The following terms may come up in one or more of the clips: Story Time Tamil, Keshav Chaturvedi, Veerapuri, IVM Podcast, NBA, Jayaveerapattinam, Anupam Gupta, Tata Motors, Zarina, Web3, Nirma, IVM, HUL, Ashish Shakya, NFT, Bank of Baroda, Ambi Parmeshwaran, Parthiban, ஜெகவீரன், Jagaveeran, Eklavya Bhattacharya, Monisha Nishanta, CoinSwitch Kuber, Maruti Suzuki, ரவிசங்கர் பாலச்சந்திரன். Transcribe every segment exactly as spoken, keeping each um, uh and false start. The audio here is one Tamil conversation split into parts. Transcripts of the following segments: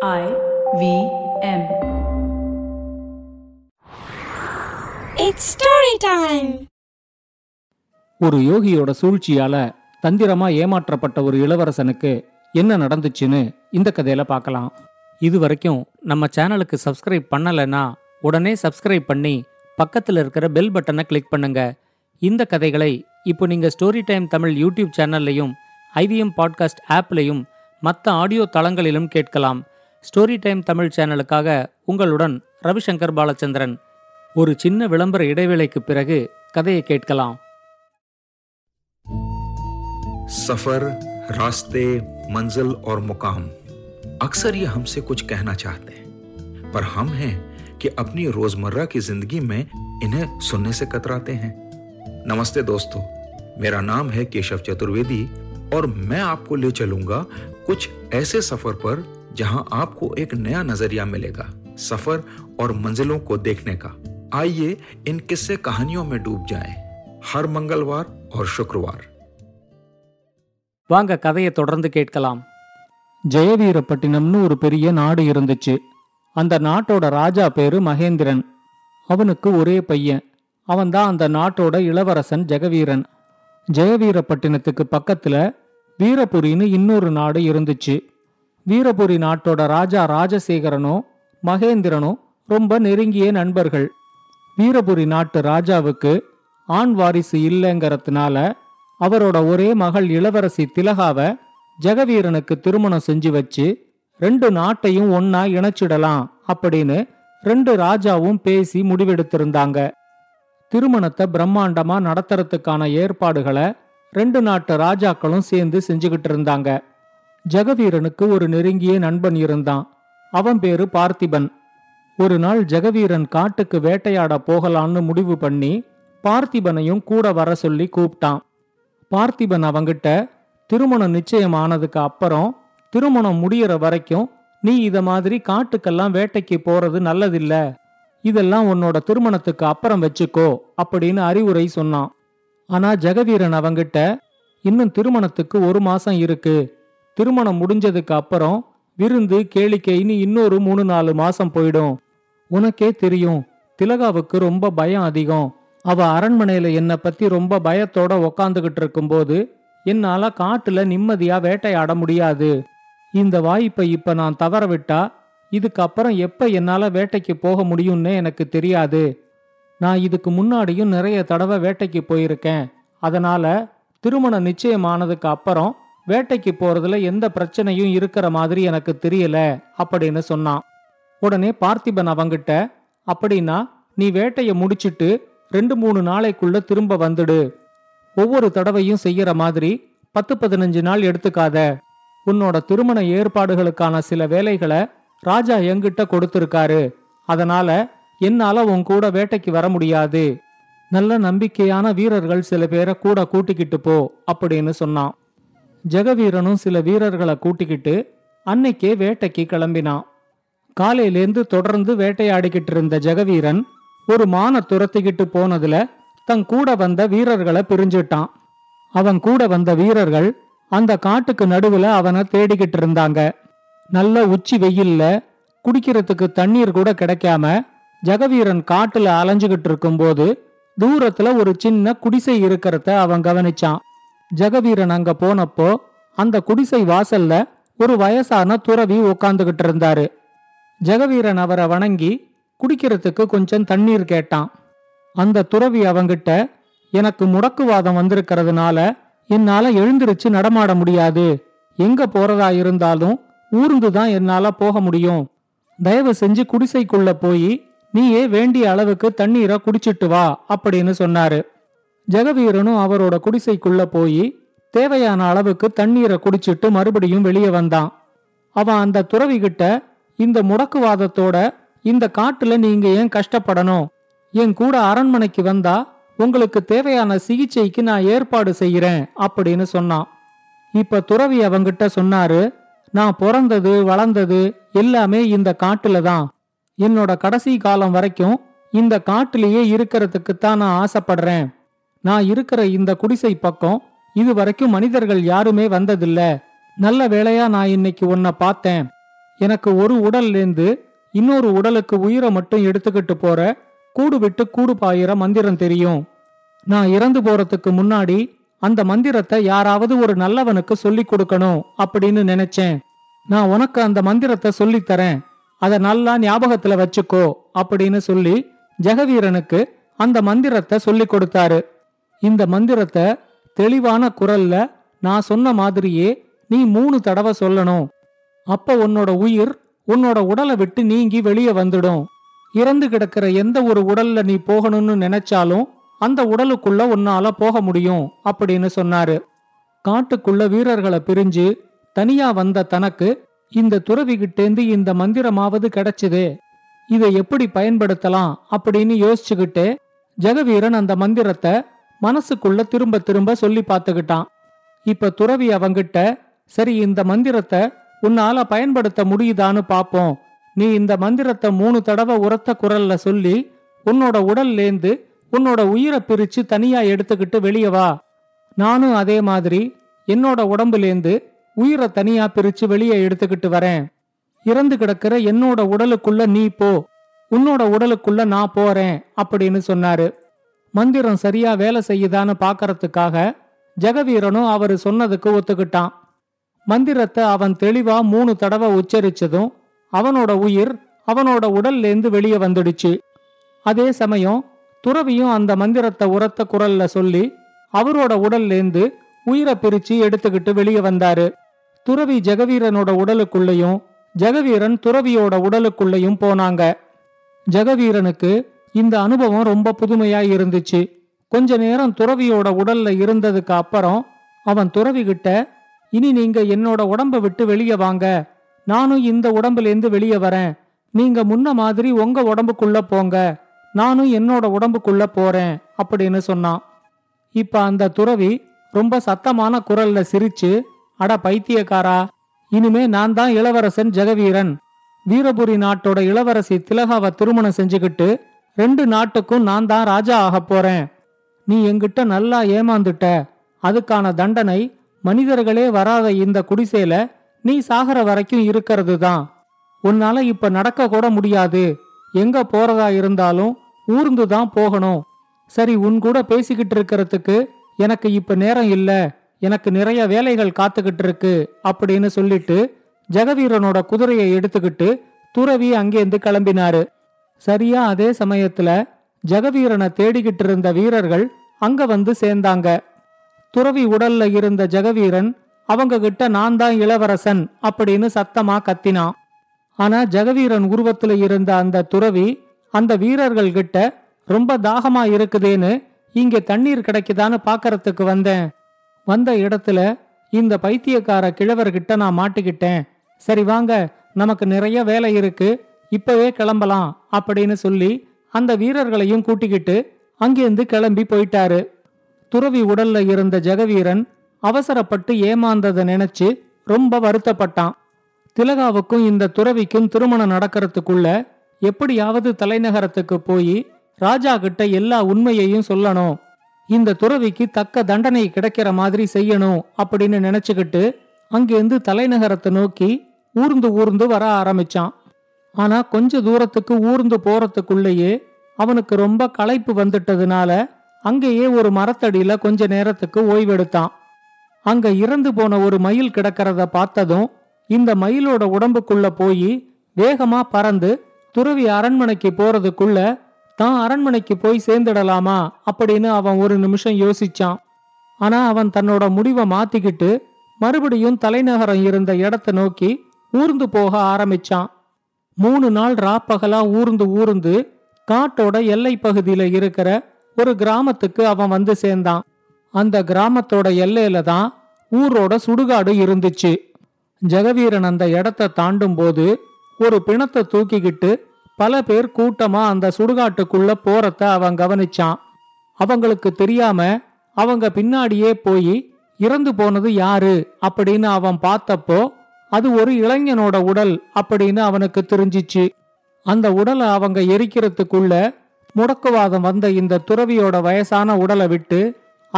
I V M. It's story time. ஒரு யோகியோட சூழ்ச்சியால தந்திரமா ஏமாற்றப்பட்ட ஒரு இளவரசனுக்கு என்ன நடந்துச்சுன்னு இந்த கதையில பார்க்கலாம். இது வரைக்கும் நம்ம சேனலுக்கு சப்ஸ்கிரைப் பண்ணலைன்னா உடனே சப்ஸ்கிரைப் பண்ணி பக்கத்தில் இருக்கிற பெல் பட்டனை கிளிக் பண்ணுங்க. இந்த கதைகளை இப்போ நீங்கள் ஸ்டோரி டைம் தமிழ் யூடியூப் சேனல்லையும் ஐவிஎம் பாட்காஸ்ட் ஆப்லையும் மற்ற ஆடியோ தளங்களிலும் கேட்கலாம். ஸ்டோரி டைம் தமிழ் சேனலுக்காக உங்களுடன் ரவிசங்கர் பாலச்சந்திரன். ஒரு சின்ன விளம்பர இடைவேளைக்கு பிறகு கதையை கேட்கலாம். सफर, रास्ते, मंजिल और मुकाम अक्सर ये हमसे कुछ कहना चाहते हैं, पर हम हैं कि अपनी रोजमर्रा की जिंदगी में इन्हें सुनने से कतराते हैं। नमस्ते दोस्तों, मेरा नाम है केशव चतुर्वेदी और मैं आपको ले चलूंगा कुछ ऐसे सफर पर जहां आपको एक नया नजरिया मिलेगा सफर और मंजिलों को देखने का। आइए इन किस्से कहानियों में डूब जाएं। हर मंगलवार और शुक्रवार। வாங்க கதையை தொடர்ந்து கேட்கலாம். ஜெயவீரப்பட்டினம்னு ஒரு பெரிய நாடு இருந்துச்சு. அந்த நாட்டோட ராஜா பேரு மகேந்திரன். அவனுக்கு ஒரே பையன். அவன்தான் அந்த நாட்டோட இளவரசன் ஜெகவீரன். ஜெயவீரப்பட்டினத்துக்கு பக்கத்துல வீரபுரின்னு இன்னொரு நாடு இருந்துச்சு. வீரபுரி நாட்டோட ராஜா ராஜசேகரனோ மகேந்திரனோ ரொம்ப நெருங்கிய நண்பர்கள். வீரபுரி நாட்டு ராஜாவுக்கு ஆண் வாரிசு இல்லைங்கிறதுனால அவரோட ஒரே மகள் இளவரசி திலகாவை ஜெகவீரனுக்கு திருமணம் செஞ்சு வச்சு ரெண்டு நாட்டையும் ஒன்னா இணைச்சிடலாம் அப்படின்னு ரெண்டு ராஜாவும் பேசி முடிவெடுத்திருந்தாங்க. திருமணத்தை பிரம்மாண்டமா நடத்துறதுக்கான ஏற்பாடுகளை ரெண்டு நாட்டு ராஜாக்களும் சேர்ந்து செஞ்சுக்கிட்டு இருந்தாங்க. ஜெகவீரனுக்கு ஒரு நெருங்கிய நண்பன் இருந்தான். அவன் பேரு பார்த்திபன். ஒரு நாள் ஜெகவீரன் காட்டுக்கு வேட்டையாட போகலான்னு முடிவு பண்ணி பார்த்திபனையும் கூட வர சொல்லி கூப்பிட்டான். பார்த்திபன் அவங்கிட்ட திருமணம் நிச்சயமானதுக்கு அப்புறம் திருமணம் முடியற வரைக்கும் நீ இத மாதிரி காட்டுக்கெல்லாம் வேட்டைக்கு போறது நல்லதில்ல, இதெல்லாம் உன்னோட திருமணத்துக்கு அப்புறம் வச்சுக்கோ அப்படின்னு அறிவுரை சொன்னான். ஆனா ஜெகவீரன் அவங்கிட்ட இன்னும் திருமணத்துக்கு ஒரு மாசம் இருக்கு, திருமணம் முடிஞ்சதுக்கு அப்புறம் விருந்து கேளிக்கைன்னு இன்னொரு மூணு நாலு மாசம் போயிடும், உனக்கே தெரியும் திலகாவுக்கு ரொம்ப பயம் அதிகம், அவ அரண்மனையில என்னை பத்தி ரொம்ப பயத்தோட உக்காந்துகிட்டு இருக்கும்போது என்னால காட்டுல நிம்மதியா வேட்டையாட முடியாது, இந்த வாய்ப்பை இப்ப நான் தவற விட்டா இதுக்கப்புறம் எப்ப என்னால வேட்டைக்கு போக முடியும்னு எனக்கு தெரியாது, நான் இதுக்கு முன்னாடியும் நிறைய தடவை வேட்டைக்கு போயிருக்கேன், அதனால திருமணம் நிச்சயமானதுக்கு அப்புறம் வேட்டைக்கு போறதுல எந்த பிரச்சனையும் இருக்கிற மாதிரி எனக்கு தெரியல அப்படின்னு சொன்னான். உடனே பார்த்திபன் அவங்கிட்ட அப்படின்னா நீ வேட்டைய முடிச்சிட்டு ரெண்டு மூணு நாளைக்குள்ள திரும்ப வந்துடு, ஒவ்வொரு தடவையும் செய்யற மாதிரி பத்து பதினஞ்சு நாள் எடுத்துக்காத, உன்னோட திருமண ஏற்பாடுகளுக்கான சில வேலைகளை ராஜா என்கிட்ட கொடுத்திருக்காரு, அதனால என்னால உன் கூட வேட்டைக்கு வர முடியாது, நல்ல நம்பிக்கையான வீரர்கள் சில பேரை கூட கூட்டிக்கிட்டு போ அப்படின்னு சொன்னான். ஜெகவீரனும் சில வீரர்களை கூட்டிக்கிட்டு அன்னைக்கே வேட்டைக்கு கிளம்பினான். காலையிலேருந்து தொடர்ந்து வேட்டையாடிக்கிட்டு இருந்த ஜெகவீரன் ஒரு மான துரத்திக்கிட்டு போனதுல தன் கூட வந்த வீரர்களை பிரிஞ்சிட்டான். அவன் கூட வந்த வீரர்கள் அந்த காட்டுக்கு நடுவுல அவனை தேடிக்கிட்டு இருந்தாங்க. நல்ல உச்சி வெயில்ல குடிக்கிறதுக்கு தண்ணீர் கூட கிடைக்காம ஜெகவீரன் காட்டுல அலைஞ்சுகிட்டு இருக்கும்போது தூரத்துல ஒரு சின்ன குடிசை இருக்கிறத அவன் கவனிச்சான். ஜெகவீரன் அங்க போனப்போ அந்த குடிசை வாசல்ல ஒரு வயசான துறவி உக்காந்துகிட்டு இருந்தாரு. ஜெகவீரன் அவரை வணங்கி குடிக்கிறதுக்கு கொஞ்சம் தண்ணீர் கேட்டான். அந்த துறவி அவங்கிட்ட எனக்கு முடக்குவாதம் வந்திருக்கிறதுனால என்னால எழுந்திருச்சு நடமாட முடியாது, எங்க போறதா இருந்தாலும் ஊர்ந்துதான் என்னால போக முடியும், தயவு செஞ்சு குடிசைக்குள்ள போய் நீயே வேண்டிய அளவுக்கு தண்ணீரை குடிச்சிட்டு வா அப்படின்னு சொன்னாரு. ஜெகவீரனும் அவரோட குடிசைக்குள்ள போய் தேவையான அளவுக்கு தண்ணீரை குடிச்சிட்டு மறுபடியும் வெளியே வந்தான். அவன் அந்த துறவிகிட்ட இந்த முடக்குவாதத்தோட இந்த காட்டுல நீங்க ஏன் கஷ்டப்படணும், என் கூட அரண்மனைக்கு வந்தா உங்களுக்கு தேவையான சிகிச்சைக்கு நான் ஏற்பாடு செய்யறேன் அப்படின்னு சொன்னான். இப்ப துறவி அவங்கிட்ட சொன்னாரு, நான் பிறந்தது வளர்ந்தது எல்லாமே இந்த காட்டுல தான், என்னோட கடைசி காலம் வரைக்கும் இந்த காட்டிலேயே இருக்கிறதுக்குத்தான் நான் ஆசைப்படுறேன், நான் இருக்கிற இந்த குடிசை பக்கம் இது வரைக்கும் மனிதர்கள் யாருமே வந்ததில்ல, நல்ல வேளையா நான் இன்னைக்கு உன்னை பார்த்தேன், எனக்கு ஒரு உடல்லேருந்து இன்னொரு உடலுக்கு உயிரை மட்டும் எடுத்துக்கிட்டு போற கூடு விட்டு கூடு பாயிற மந்திரம் தெரியும். நான் இறந்து போறதுக்கு முன்னாடி அந்த மந்திரத்தை யாராவது ஒரு நல்லவனுக்கு சொல்லி கொடுக்கணும் அப்படின்னு நினைச்சேன். நான் உனக்கு அந்த மந்திரத்தை சொல்லித்தரேன், அதை நல்லா ஞாபகத்துல வச்சுக்கோ அப்படின்னு சொல்லி ஜெகவீரனுக்கு அந்த மந்திரத்தை சொல்லி கொடுத்தாரு. இந்த மந்திரத்தை தெளிவான குரல்ல நான் சொன்ன மாதிரியே நீ மூணு தடவை சொல்லணும். அப்ப உன்னோட உயிர் உன்னோட உடலை விட்டு நீங்கி வெளியே வந்துடும். இறந்து கிடக்கிற எந்த ஒரு உடல்ல நீ போகணும்னு நினைச்சாலும் அந்த உடலுக்குள்ள உன்னால போக முடியும் அப்படின்னு சொன்னாரு. காட்டுக்குள்ள வீரர்களை பிரிஞ்சு தனியா வந்த தனக்கு இந்த துறவிகிட்டேந்து இந்த மந்திரமாவது கிடைச்சதே, இதை எப்படி பயன்படுத்தலாம் அப்படின்னு யோசிச்சுக்கிட்டே ஜெகவீரன் அந்த மந்திரத்தை மனசுக்குள்ள திரும்ப திரும்ப சொல்லி பார்த்துக்கிட்டான். இப்ப துறவி அவங்கிட்ட, சரி இந்த மந்திரத்தை உன்னால பயன்படுத்த முடியுதான்னு பாப்போம், நீ இந்த மந்திரத்தை மூணு தடவை உரத்த குரல்ல சொல்லி உன்னோட உடல்லேந்து உன்னோட உயிரை பிரிச்சு தனியா எடுத்துக்கிட்டு வெளியே வா, நானும் அதே மாதிரி என்னோட உடம்புலேந்து உயிரை தனியா பிரிச்சு வெளியே எடுத்துக்கிட்டு வரேன், இறந்து கிடக்கிற என்னோட உடலுக்குள்ள நீ போ, உன்னோட உடலுக்குள்ள நான் போறேன் அப்படின்னு சொன்னாரு. மந்திரம் சரியா வேலை செய்யுதான்னு பாக்கறதுக்காக ஜெகவீரனும் அவரு சொன்னதுக்கு ஒத்துக்கிட்டான். மந்திரத்தை அவன் தெளிவா மூணு தடவை உச்சரிச்சதும் அவனோட உயிர் அவனோட உடல்லேந்து வெளியே வந்துடுச்சு. அதே சமயம் துறவியும் அந்த மந்திரத்தை உரத்த குரல்ல சொல்லி அவரோட உடல்லேந்து உயிரை பிரிச்சு எடுத்துக்கிட்டு வெளியே வந்தாரு. துறவி ஜெகவீரனோட உடலுக்குள்ளேயும் ஜெகவீரன் துறவியோட உடலுக்குள்ளேயும் போனாங்க. ஜெகவீரனுக்கு இந்த அனுபவம் ரொம்ப புதுமையா இருந்துச்சு. கொஞ்ச நேரம் துறவியோட உடல்ல இருந்ததுக்கு அப்புறம் அவன் துறவிகிட்ட, இனி நீங்க என்னோட உடம்ப விட்டு வெளியே வாங்க, நானும் இந்த உடம்புலேருந்து வெளியே வரேன், நீங்க முன்ன மாதிரி உங்க உடம்புக்குள்ள போங்க, நானும் என்னோட உடம்புக்குள்ள போறேன் அப்படின்னு சொன்னான். இப்ப அந்த துறவி ரொம்ப சத்தமான குரல்ல சிரிச்சு, அட பைத்தியக்காரா, இனிமே நான் தான் இளவரசன் ஜெகவீரன், வீரபுரி நாட்டோட இளவரசி திலகாவை திருமணம் செஞ்சுக்கிட்டு ரெண்டு நாட்டுக்கும் நான் தான் ராஜா ஆக போறேன், நீ என்கிட்ட நல்லா ஏமாந்துட்ட, அதுக்கான தண்டனை மனிதர்களே வராத இந்த குடிசையில நீ சாகர வரைக்கும் இருக்கிறது தான், உன்னால இப்ப நடக்க கூட முடியாது, எங்க போறதா இருந்தாலும் ஊர்ந்து தான் போகணும், சரி உன் கூட பேசிக்கிட்டு இருக்கிறதுக்கு எனக்கு இப்ப நேரம் இல்ல, எனக்கு நிறைய வேலைகள் காத்துக்கிட்டு இருக்கு அப்படின்னு சொல்லிட்டு ஜெகவீரனோட குதிரையை எடுத்துக்கிட்டு துறவி அங்கேருந்து கிளம்பினாரு. சரியா அதே சமயத்துல ஜெகவீரனை தேடிக்கிட்டு இருந்த வீரர்கள் அங்க வந்து சேர்ந்தாங்க. துறவி உடல்ல இருந்த ஜெகவீரன் அவங்க கிட்ட நான் தான் இளவரசன் அப்படின்னு சத்தமா கத்தினான். ஆனா ஜெகவீரன் உருவத்துல இருந்த அந்த துறவி அந்த வீரர்கள் கிட்ட, ரொம்ப தாகமா இருக்குதேன்னு இங்க தண்ணீர் கிடைக்குதான்னு பாக்கறதுக்கு வந்தேன், வந்த இடத்துல இந்த பைத்தியக்கார கிழவர்கிட்ட நான் மாட்டிக்கிட்டேன், சரி வாங்க நமக்கு நிறைய வேலை இருக்கு இப்பவே கிளம்பலாம் அப்படின்னு சொல்லி அந்த வீரர்களையும் கூட்டிக்கிட்டு அங்கேருந்து கிளம்பி போயிட்டாரு. துறவி உடல்ல இருந்த ஜெகவீரன் அவசரப்பட்டு ஏமாந்ததை நினைச்சு ரொம்ப வருத்தப்பட்டான். திலகாவுக்கும் இந்த துறவிக்கும் திருமணம் நடக்கிறதுக்குள்ள எப்படியாவது தலைநகரத்துக்கு போய் ராஜா கிட்ட எல்லா உண்மையையும் சொல்லணும், இந்த துறவிக்கு தக்க தண்டனை கிடைக்கிற மாதிரி செய்யணும் அப்படின்னு நினைச்சுக்கிட்டு அங்கேருந்து தலைநகரத்தை நோக்கி ஊர்ந்து ஊர்ந்து வர ஆரம்பிச்சான். ஆனா கொஞ்ச தூரத்துக்கு ஊர்ந்து போறதுக்குள்ளேயே அவனுக்கு ரொம்ப களைப்பு வந்துட்டதுனால அங்கேயே ஒரு மரத்தடியில கொஞ்ச நேரத்துக்கு ஓய்வெடுத்தான். அங்க இறந்து போன ஒரு மயில் கிடக்கிறத பார்த்ததும் இந்த மயிலோட உடம்புக்குள்ள போய் வேகமா பறந்து துறவி அரண்மனைக்கு போறதுக்குள்ள தான் அரண்மனைக்கு போய் சேர்ந்துடலாமா அப்படின்னு அவன் ஒரு நிமிஷம் யோசிச்சான். ஆனா அவன் தன்னோட முடிவை மாத்திக்கிட்டு மறுபடியும் தலைநகரம் இருந்த இடத்தை நோக்கி ஊர்ந்து போக ஆரம்பிச்சான். மூணு நாள் ராப்பகலா ஊர்ந்து ஊர்ந்து காட்டோட எல்லை பகுதியில இருக்கிற ஒரு கிராமத்துக்கு அவன் வந்து சேர்ந்தான். அந்த கிராமத்தோட எல்லையில தான் ஊரோட சுடுகாடு இருந்துச்சு. ஜெகவீரன் அந்த இடத்த தாண்டும் போது ஒரு பிணத்தை தூக்கிக்கிட்டு பல பேர் கூட்டமா அந்த சுடுகாட்டுக்குள்ள போறத அவன் கவனிச்சான். அவங்களுக்கு தெரியாம அவங்க பின்னாடியே போய் இறந்து போனது யாரு அப்படின்னு அவன் பார்த்தப்போ அது ஒரு இளைஞனோட உடல் அப்படின்னு அவனுக்கு தெரிஞ்சிச்சு. அந்த உடலை அவங்க எரிக்கிறதுக்குள்ள முடக்குவாதம் வந்த இந்த துறவியோட வயசான உடலை விட்டு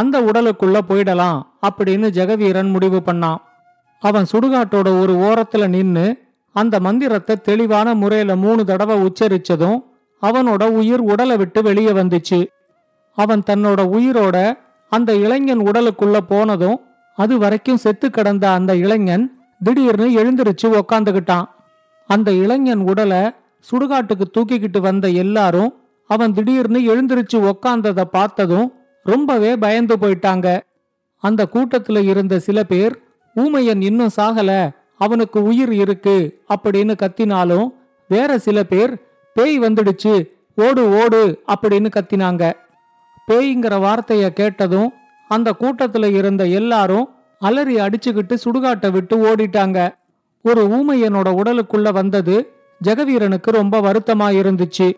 அந்த உடலுக்குள்ள போயிடலாம் அப்படின்னு ஜெகவீரன் முடிவு பண்ணான். அவன் சுடுகாட்டோட ஒரு ஓரத்துல நின்னு அந்த மந்திரத்தை தெளிவான முறையில மூணு தடவை உச்சரிச்சதும் அவனோட உயிர் உடலை விட்டு வெளியே வந்துச்சு. அவன் தன்னோட உயிரோட அந்த இளைஞன் உடலுக்குள்ள போனதும் அது வரைக்கும் செத்து கிடந்த அந்த இளைஞன் திடீர்னு எழுந்திருச்சு உக்காந்துக்கிட்டான். அந்த இளைஞன் உடலை சுடுகாட்டுக்கு தூக்கிக்கிட்டு வந்த எல்லாரும் அவன் திடீர்னு எழுந்திருச்சு உக்காந்ததை பார்த்ததும் ரொம்பவே பயந்து போயிட்டாங்க. அந்த கூட்டத்துல இருந்த சில பேர் ஊமையன் இன்னும் சாகல, அவனுக்கு உயிர் இருக்கு அப்படின்னு கத்தினாலும், வேற சில பேர் பேய் வந்துடுச்சு ஓடு ஓடு அப்படின்னு கத்தினாங்க. பேய்ங்கிற வார்த்தைய கேட்டதும் அந்த கூட்டத்துல இருந்த எல்லாரும் அலறி அடிச்சுக்கிட்டு சுடுகாட்டை விட்டு ஓடிட்டாங்க. ஒரு ஊமையனோட உடலுக்குள்ள வந்தது ஜெகவீரனுக்கு ரொம்ப வருத்தமாயிருந்துச்சு.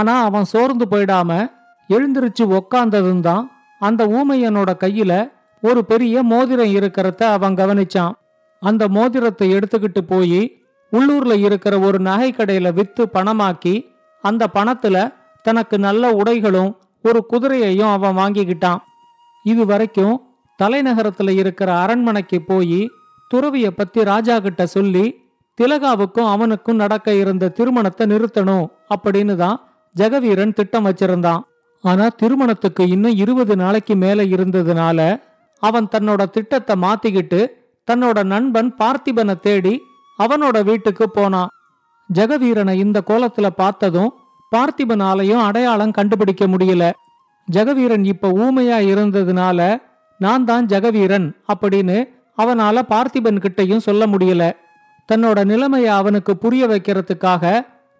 ஆனா அவன் சோர்ந்து போயிடாம எழுந்திருச்சு உக்காந்ததும் தான் அந்த ஊமையனோட கையில ஒரு பெரிய மோதிரம் இருக்கிறத அவன் கவனிச்சான். அந்த மோதிரத்தை எடுத்துக்கிட்டு போய் உள்ளூர்ல இருக்கிற ஒரு நகை கடையில வித்து பணமாக்கி அந்த பணத்துல தனக்கு நல்ல உடைகளும் ஒரு குதிரையையும் அவன் வாங்கிக்கிட்டான். இது வரைக்கும் தலைநகரத்துல இருக்கிற அரண்மனைக்கு போய் துறவிய பத்தி ராஜா கிட்ட சொல்லி திலகாவுக்கும் அவனுக்கும் நடக்க இருந்த திருமணத்தை நிறுத்தணும் அப்படின்னு தான் ஜெகவீரன் திட்டம் வச்சிருந்தான். ஆனா திருமணத்துக்கு இன்னும் இருபது நாளைக்கு மேல இருந்ததுனால அவன் தன்னோட திட்டத்தை மாத்திக்கிட்டு தன்னோட நண்பன் பார்த்திபனை தேடி அவனோட வீட்டுக்கு போனான். ஜெகவீரனை இந்த கோலத்துல பார்த்ததும் பார்த்திபனாலையும் அடையாளம் கண்டுபிடிக்க முடியல. ஜெகவீரன் இப்ப ஊமையா இருந்ததுனால நான் தான் ஜெகவீரன் அப்படின்னு அவனால பார்த்திபன் கிட்டையும் சொல்ல முடியல. தன்னோட நிலைமைய அவனுக்கு புரிய வைக்கிறதுக்காக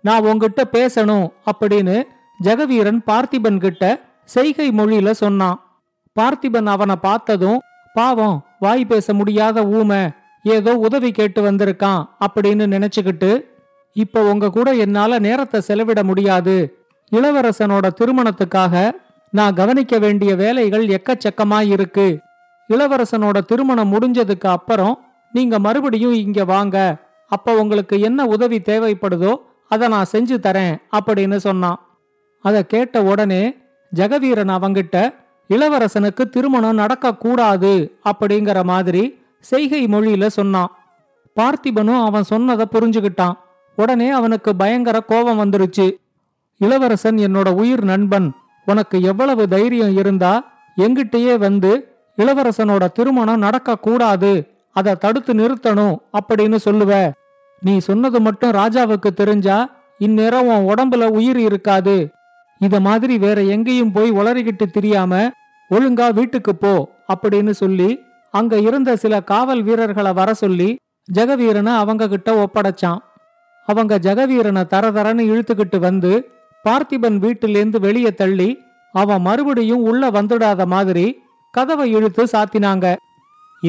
நான் உங்ககிட்ட பேசணும் அப்படின்னு ஜெகவீரன் பார்த்திபன் கிட்ட செய்கை மொழியில சொன்னான். பார்த்திபன் அவனை பார்த்ததும் பாவம் வாய் பேச முடியாத ஊமை ஏதோ உதவி கேட்டு வந்திருக்கான் அப்படின்னு நினைச்சுக்கிட்டு, இப்ப உங்க கூட என்னால நேரத்தை செலவிட முடியாது, இளவரசனோட திருமணத்துக்காக நான் கவனிக்க வேண்டிய வேலைகள் எக்கச்சக்கமாயிருக்கு, இளவரசனோட திருமணம் முடிஞ்சதுக்கு அப்புறம் நீங்க மறுபடியும் இங்க வாங்க, அப்ப உங்களுக்கு என்ன உதவி தேவைப்படுதோ அதை நான் செஞ்சு தரேன் அப்படின்னு சொன்னான். அதை கேட்ட உடனே ஜெகவீரன் அவங்கிட்ட இளவரசனுக்கு திருமணம் நடக்கக்கூடாது அப்படிங்கிற மாதிரி செய்கை மொழியில சொன்னான். பார்த்திபனும் அவன் சொன்னதை புரிஞ்சுக்கிட்டான். உடனே அவனுக்கு பயங்கர கோபம் வந்துருச்சு. இளவரசன் என்னோட உயிர் நண்பன், உனக்கு எவ்வளவு தைரியம் இருந்தா எங்கிட்டயே வந்து இளவரசனோட திருமணம் நடக்கக்கூடாது, அதை தடுத்து நிறுத்தணும் அப்படின்னு சொல்லுவ. நீ சொன்னது மட்டும் ராஜாவுக்கு தெரிஞ்சா இந்நேரம் உன் உடம்புல உயிர் இருக்காது, இத மாதிரி வேற எங்கேயும் போய் உளறிக்கிட்டு திரியாம ஒழுங்கா வீட்டுக்கு போ அப்படின்னு சொல்லி அங்க இருந்த சில காவல் வீரர்களை வர சொல்லி ஜெகவீரனை அவங்க கிட்ட ஒப்படைச்சான். அவங்க ஜெகவீரனை தரதரன்னு இழுத்துக்கிட்டு வந்து பார்த்திபன் வீட்டிலேந்து வெளியே தள்ளி அவன் மறுபடியும் உள்ள வந்துடாத மாதிரி கதவை இழுத்து சாத்தினாங்க.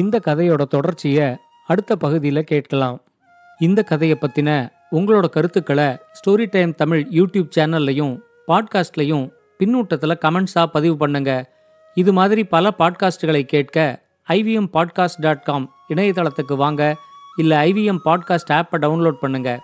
இந்த கதையோட தொடர்ச்சியை அடுத்த பகுதியில் கேட்கலாம். இந்த கதையை பற்றின உங்களோட கருத்துக்களை ஸ்டோரி டைம் தமிழ் யூடியூப் சேனல்லையும் பாட்காஸ்ட்லையும் பின்னூட்டத்தில் கமெண்ட்ஸாக பதிவு பண்ணுங்க. இது மாதிரி பல பாட்காஸ்டுகளை கேட்க ஐவிஎம் பாட்காஸ்ட் டாட் காம் இணையதளத்துக்கு வாங்க, இல்லை ஐவிஎம் பாட்காஸ்ட் ஆப்பை டவுன்லோட் பண்ணுங்கள்.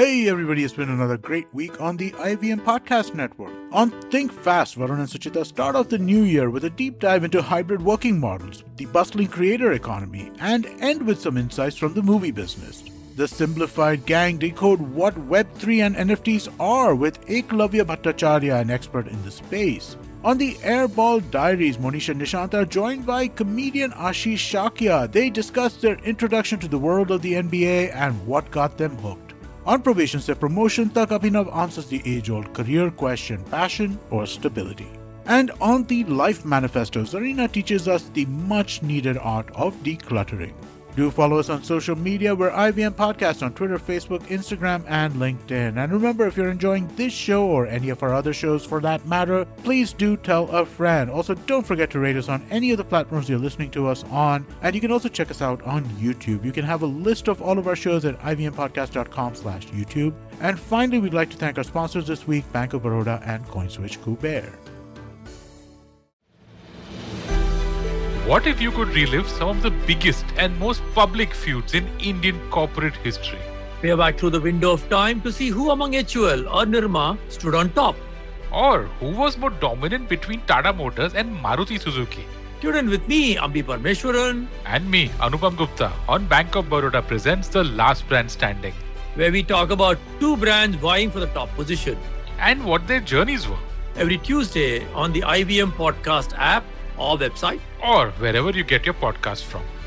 Hey everybody, it's been another great week on the I V M Podcast Network. On Think Fast, Varun and Suchita start off the new year with a deep dive into hybrid working models, the bustling creator economy, and end with some insights from the movie business. The Simplified Gang decode what Web three and N F Ts are with Eklavya Bhattacharya, an expert in the space. On the Airball Diaries, Monisha Nishanta joined by comedian Ashish Shakya. They discuss their introduction to the world of the N B A and what got them hooked. On probation se promotion tak Abhinav answers the age-old career question, passion or stability. And on the Life Manifesto, Zarina teaches us the much-needed art of decluttering. Do follow us on social media. We're I V M Podcast on Twitter, Facebook, Instagram, and LinkedIn. And remember, if you're enjoying this show or any of our other shows for that matter, please do tell a friend. Also, don't forget to rate us on any of the platforms you're listening to us on. And you can also check us out on YouTube. You can have a list of all of our shows at ivmpodcast.com slash YouTube. And finally, we'd like to thank our sponsors this week, Bank of Baroda and CoinSwitch Kuber. What if you could relive some of the biggest and most public feuds in Indian corporate history? Peer back through the window of time to see who among H U L or Nirma stood on top. Or who was more dominant between Tata Motors and Maruti Suzuki? Tune in with me, Ambi Parmeshwaran. And me, Anupam Gupta, on Bank of Baroda presents The Last Brand Standing, where we talk about two brands vying for the top position and what their journeys were. Every Tuesday on the I V M podcast app or website, or wherever you get your podcast from.